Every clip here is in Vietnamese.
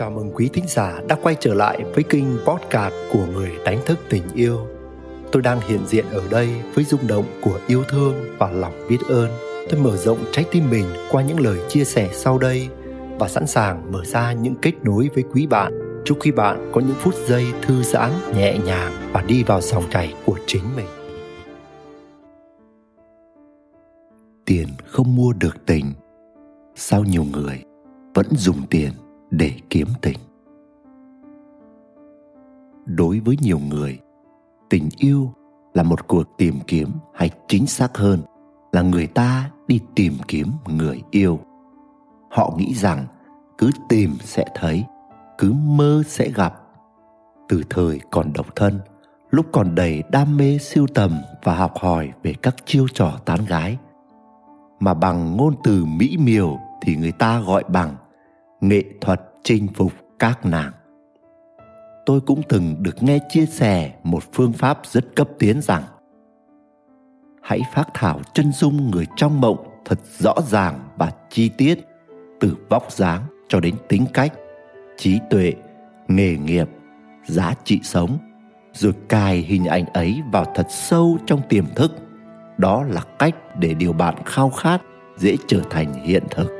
chào mừng quý thính giả đã quay trở lại với kênh podcast của người đánh thức tình yêu. Tôi đang hiện diện ở đây với rung động của yêu thương và lòng biết ơn. Tôi mở rộng trái tim mình qua những lời chia sẻ sau đây và sẵn sàng mở ra những kết nối với quý bạn. Chúc quý bạn có những phút giây thư giãn, nhẹ nhàng và đi vào dòng chảy của chính mình. Tiền không mua được tình. Sao nhiều người vẫn dùng tiền để kiếm tình? Đối với nhiều người, tình yêu là một cuộc tìm kiếm, hay chính xác hơn là người ta đi tìm kiếm người yêu. Họ nghĩ rằng cứ tìm sẽ thấy, cứ mơ sẽ gặp. Từ thời còn độc thân, lúc còn đầy đam mê sưu tầm và học hỏi về các chiêu trò tán gái, mà bằng ngôn từ mỹ miều thì người ta gọi bằng nghệ thuật chinh phục các nàng. Tôi cũng từng được nghe chia sẻ một phương pháp rất cấp tiến rằng hãy phác thảo chân dung người trong mộng thật rõ ràng và chi tiết, từ vóc dáng cho đến tính cách, trí tuệ, nghề nghiệp, giá trị sống, rồi cài hình ảnh ấy vào thật sâu trong tiềm thức. Đó là cách để điều bạn khao khát dễ trở thành hiện thực.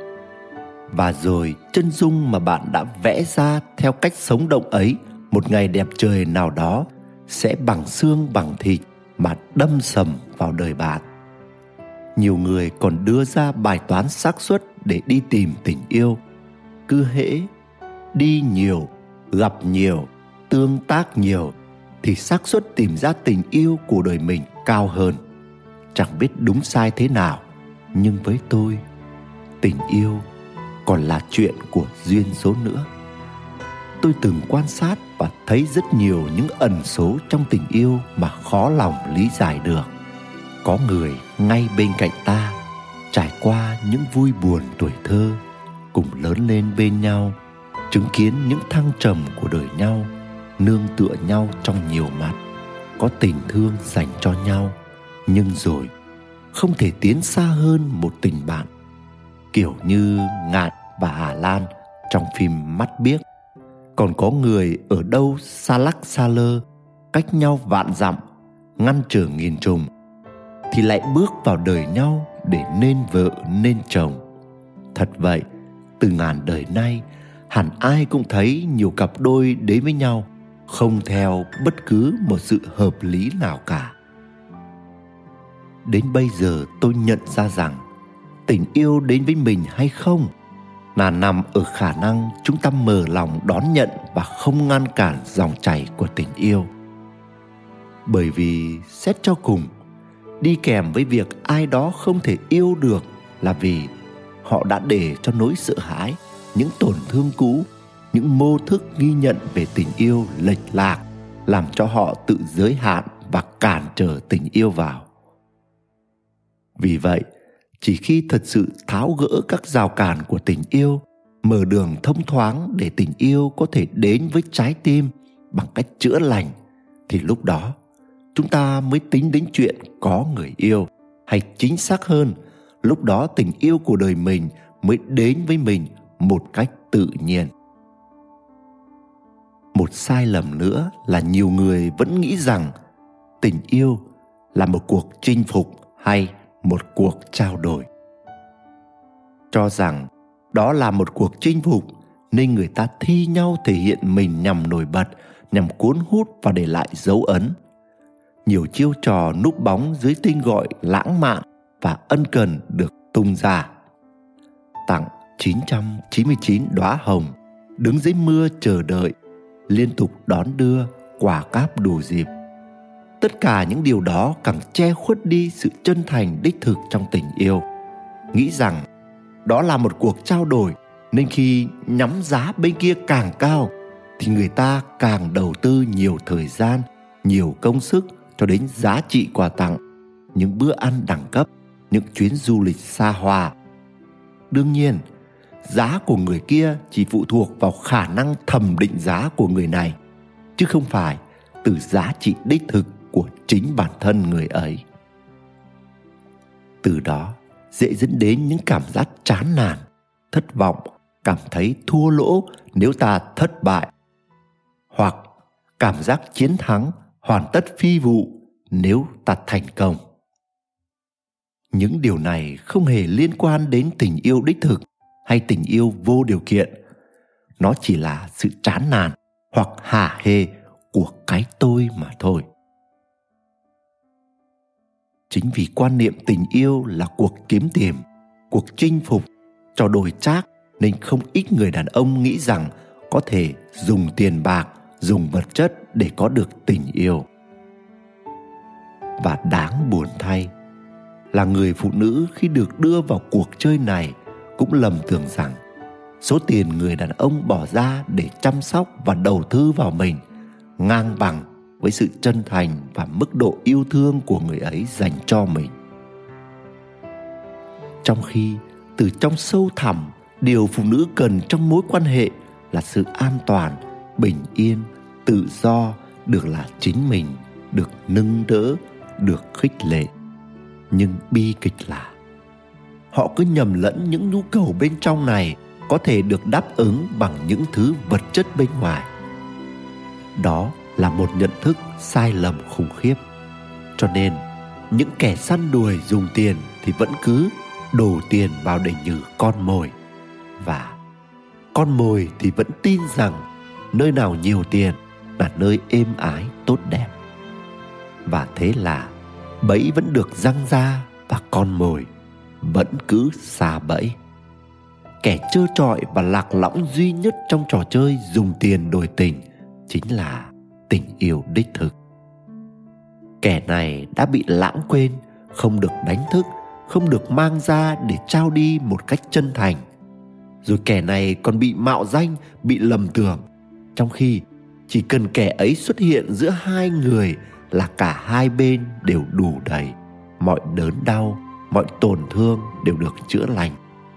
Và rồi chân dung mà bạn đã vẽ ra theo cách sống động ấy, một ngày đẹp trời nào đó sẽ bằng xương bằng thịt mà đâm sầm vào đời bạn. Nhiều người còn đưa ra bài toán xác suất để đi tìm tình yêu. Cứ hễ đi nhiều, gặp nhiều, tương tác nhiều thì xác suất tìm ra tình yêu của đời mình cao hơn. Chẳng biết đúng sai thế nào, nhưng với tôi, tình yêu còn là chuyện của duyên số nữa. Tôi từng quan sát và thấy rất nhiều những ẩn số trong tình yêu mà khó lòng lý giải được. Có người ngay bên cạnh ta, trải qua những vui buồn tuổi thơ, cùng lớn lên bên nhau, chứng kiến những thăng trầm của đời nhau, nương tựa nhau trong nhiều mặt, có tình thương dành cho nhau, nhưng rồi không thể tiến xa hơn một tình bạn. Kiểu như Ngạn và Hà Lan trong phim Mắt Biếc. Còn có người ở đâu xa lắc xa lơ, cách nhau vạn dặm, ngăn trở nghìn trùng, thì lại bước vào đời nhau để nên vợ nên chồng. Thật vậy, từ ngàn đời nay, hẳn ai cũng thấy nhiều cặp đôi đến với nhau không theo bất cứ một sự hợp lý nào cả. Đến bây giờ tôi nhận ra rằng tình yêu đến với mình hay không là nằm ở khả năng chúng ta mở lòng đón nhận và không ngăn cản dòng chảy của tình yêu. Bởi vì xét cho cùng, đi kèm với việc ai đó không thể yêu được là vì họ đã để cho nỗi sợ hãi, những tổn thương cũ, những mô thức ghi nhận về tình yêu lệch lạc, làm cho họ tự giới hạn và cản trở tình yêu vào. Vì vậy, chỉ khi thật sự tháo gỡ các rào cản của tình yêu, mở đường thông thoáng để tình yêu có thể đến với trái tim bằng cách chữa lành, thì lúc đó chúng ta mới tính đến chuyện có người yêu, hay chính xác hơn, lúc đó tình yêu của đời mình mới đến với mình một cách tự nhiên. Một sai lầm nữa là nhiều người vẫn nghĩ rằng tình yêu là một cuộc chinh phục hay một cuộc trao đổi. Cho rằng đó là một cuộc chinh phục nên người ta thi nhau thể hiện mình nhằm nổi bật, nhằm cuốn hút và để lại dấu ấn. Nhiều chiêu trò núp bóng dưới tên gọi lãng mạn và ân cần được tung ra. Tặng 999 đóa hồng, đứng dưới mưa chờ đợi, liên tục đón đưa quả cáp đủ dịp. Tất cả những điều đó càng che khuất đi sự chân thành đích thực trong tình yêu. Nghĩ rằng đó là một cuộc trao đổi nên khi nhắm giá bên kia càng cao thì người ta càng đầu tư nhiều thời gian, nhiều công sức cho đến giá trị quà tặng, những bữa ăn đẳng cấp, những chuyến du lịch xa hoa. Đương nhiên, giá của người kia chỉ phụ thuộc vào khả năng thẩm định giá của người này, chứ không phải từ giá trị đích thực của chính bản thân người ấy. Từ đó dễ dẫn đến những cảm giác chán nản, thất vọng cảm thấy thua lỗ nếu ta thất bại, hoặc cảm giác chiến thắng hoàn tất phi vụ nếu ta thành công. Những điều này không hề liên quan đến tình yêu đích thực hay tình yêu vô điều kiện. Nó chỉ là sự chán nản hoặc hả hê của cái tôi mà thôi. Chính vì quan niệm tình yêu là cuộc kiếm tìm, cuộc chinh phục, trò đổi trác nên không ít người đàn ông nghĩ rằng có thể dùng tiền bạc, dùng vật chất để có được tình yêu. Và đáng buồn thay là người phụ nữ khi được đưa vào cuộc chơi này cũng lầm tưởng rằng số tiền người đàn ông bỏ ra để chăm sóc và đầu tư vào mình ngang bằng với sự chân thành và mức độ yêu thương của người ấy dành cho mình. Trong khi từ trong sâu thẳm, điều phụ nữ cần trong mối quan hệ là sự an toàn, bình yên, tự do, được là chính mình, được nâng đỡ, được khích lệ. Nhưng bi kịch là họ cứ nhầm lẫn những nhu cầu bên trong này có thể được đáp ứng bằng những thứ vật chất bên ngoài. Đó là một nhận thức sai lầm khủng khiếp. Cho nên những kẻ săn đuổi dùng tiền thì vẫn cứ đổ tiền vào để nhử con mồi, và con mồi thì vẫn tin rằng nơi nào nhiều tiền là nơi êm ái tốt đẹp. Và thế là bẫy vẫn được giăng ra và con mồi vẫn cứ xa bẫy. Kẻ trơ trọi và lạc lõng duy nhất trong trò chơi dùng tiền đổi tình chính là tình yêu đích thực. Kẻ này đã bị lãng quên, không được đánh thức, không được mang ra để trao đi một cách chân thành. Rồi kẻ này còn bị mạo danh, bị lầm tưởng, trong khi chỉ cần kẻ ấy xuất hiện giữa hai người là cả hai bên đều đủ đầy. Mọi đớn đau, mọi tổn thương đều được chữa lành,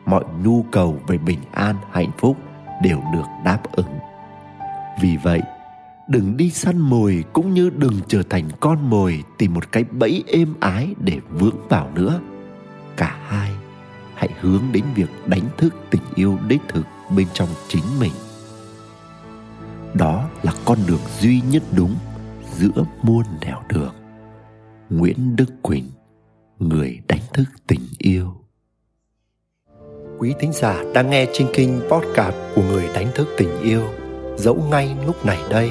mọi nhu cầu về bình an, hạnh phúc đều được đáp ứng. Vì vậy, đừng đi săn mồi cũng như đừng trở thành con mồi tìm một cái bẫy êm ái để vướng vào nữa. Cả hai hãy hướng đến việc đánh thức tình yêu đích thực bên trong chính mình. Đó là con đường duy nhất đúng giữa muôn nẻo đường. Nguyễn Đức Quỳnh, người đánh thức tình yêu. Quý thính giả đang nghe trên kênh podcast của người đánh thức tình yêu. Dẫu ngay lúc này đây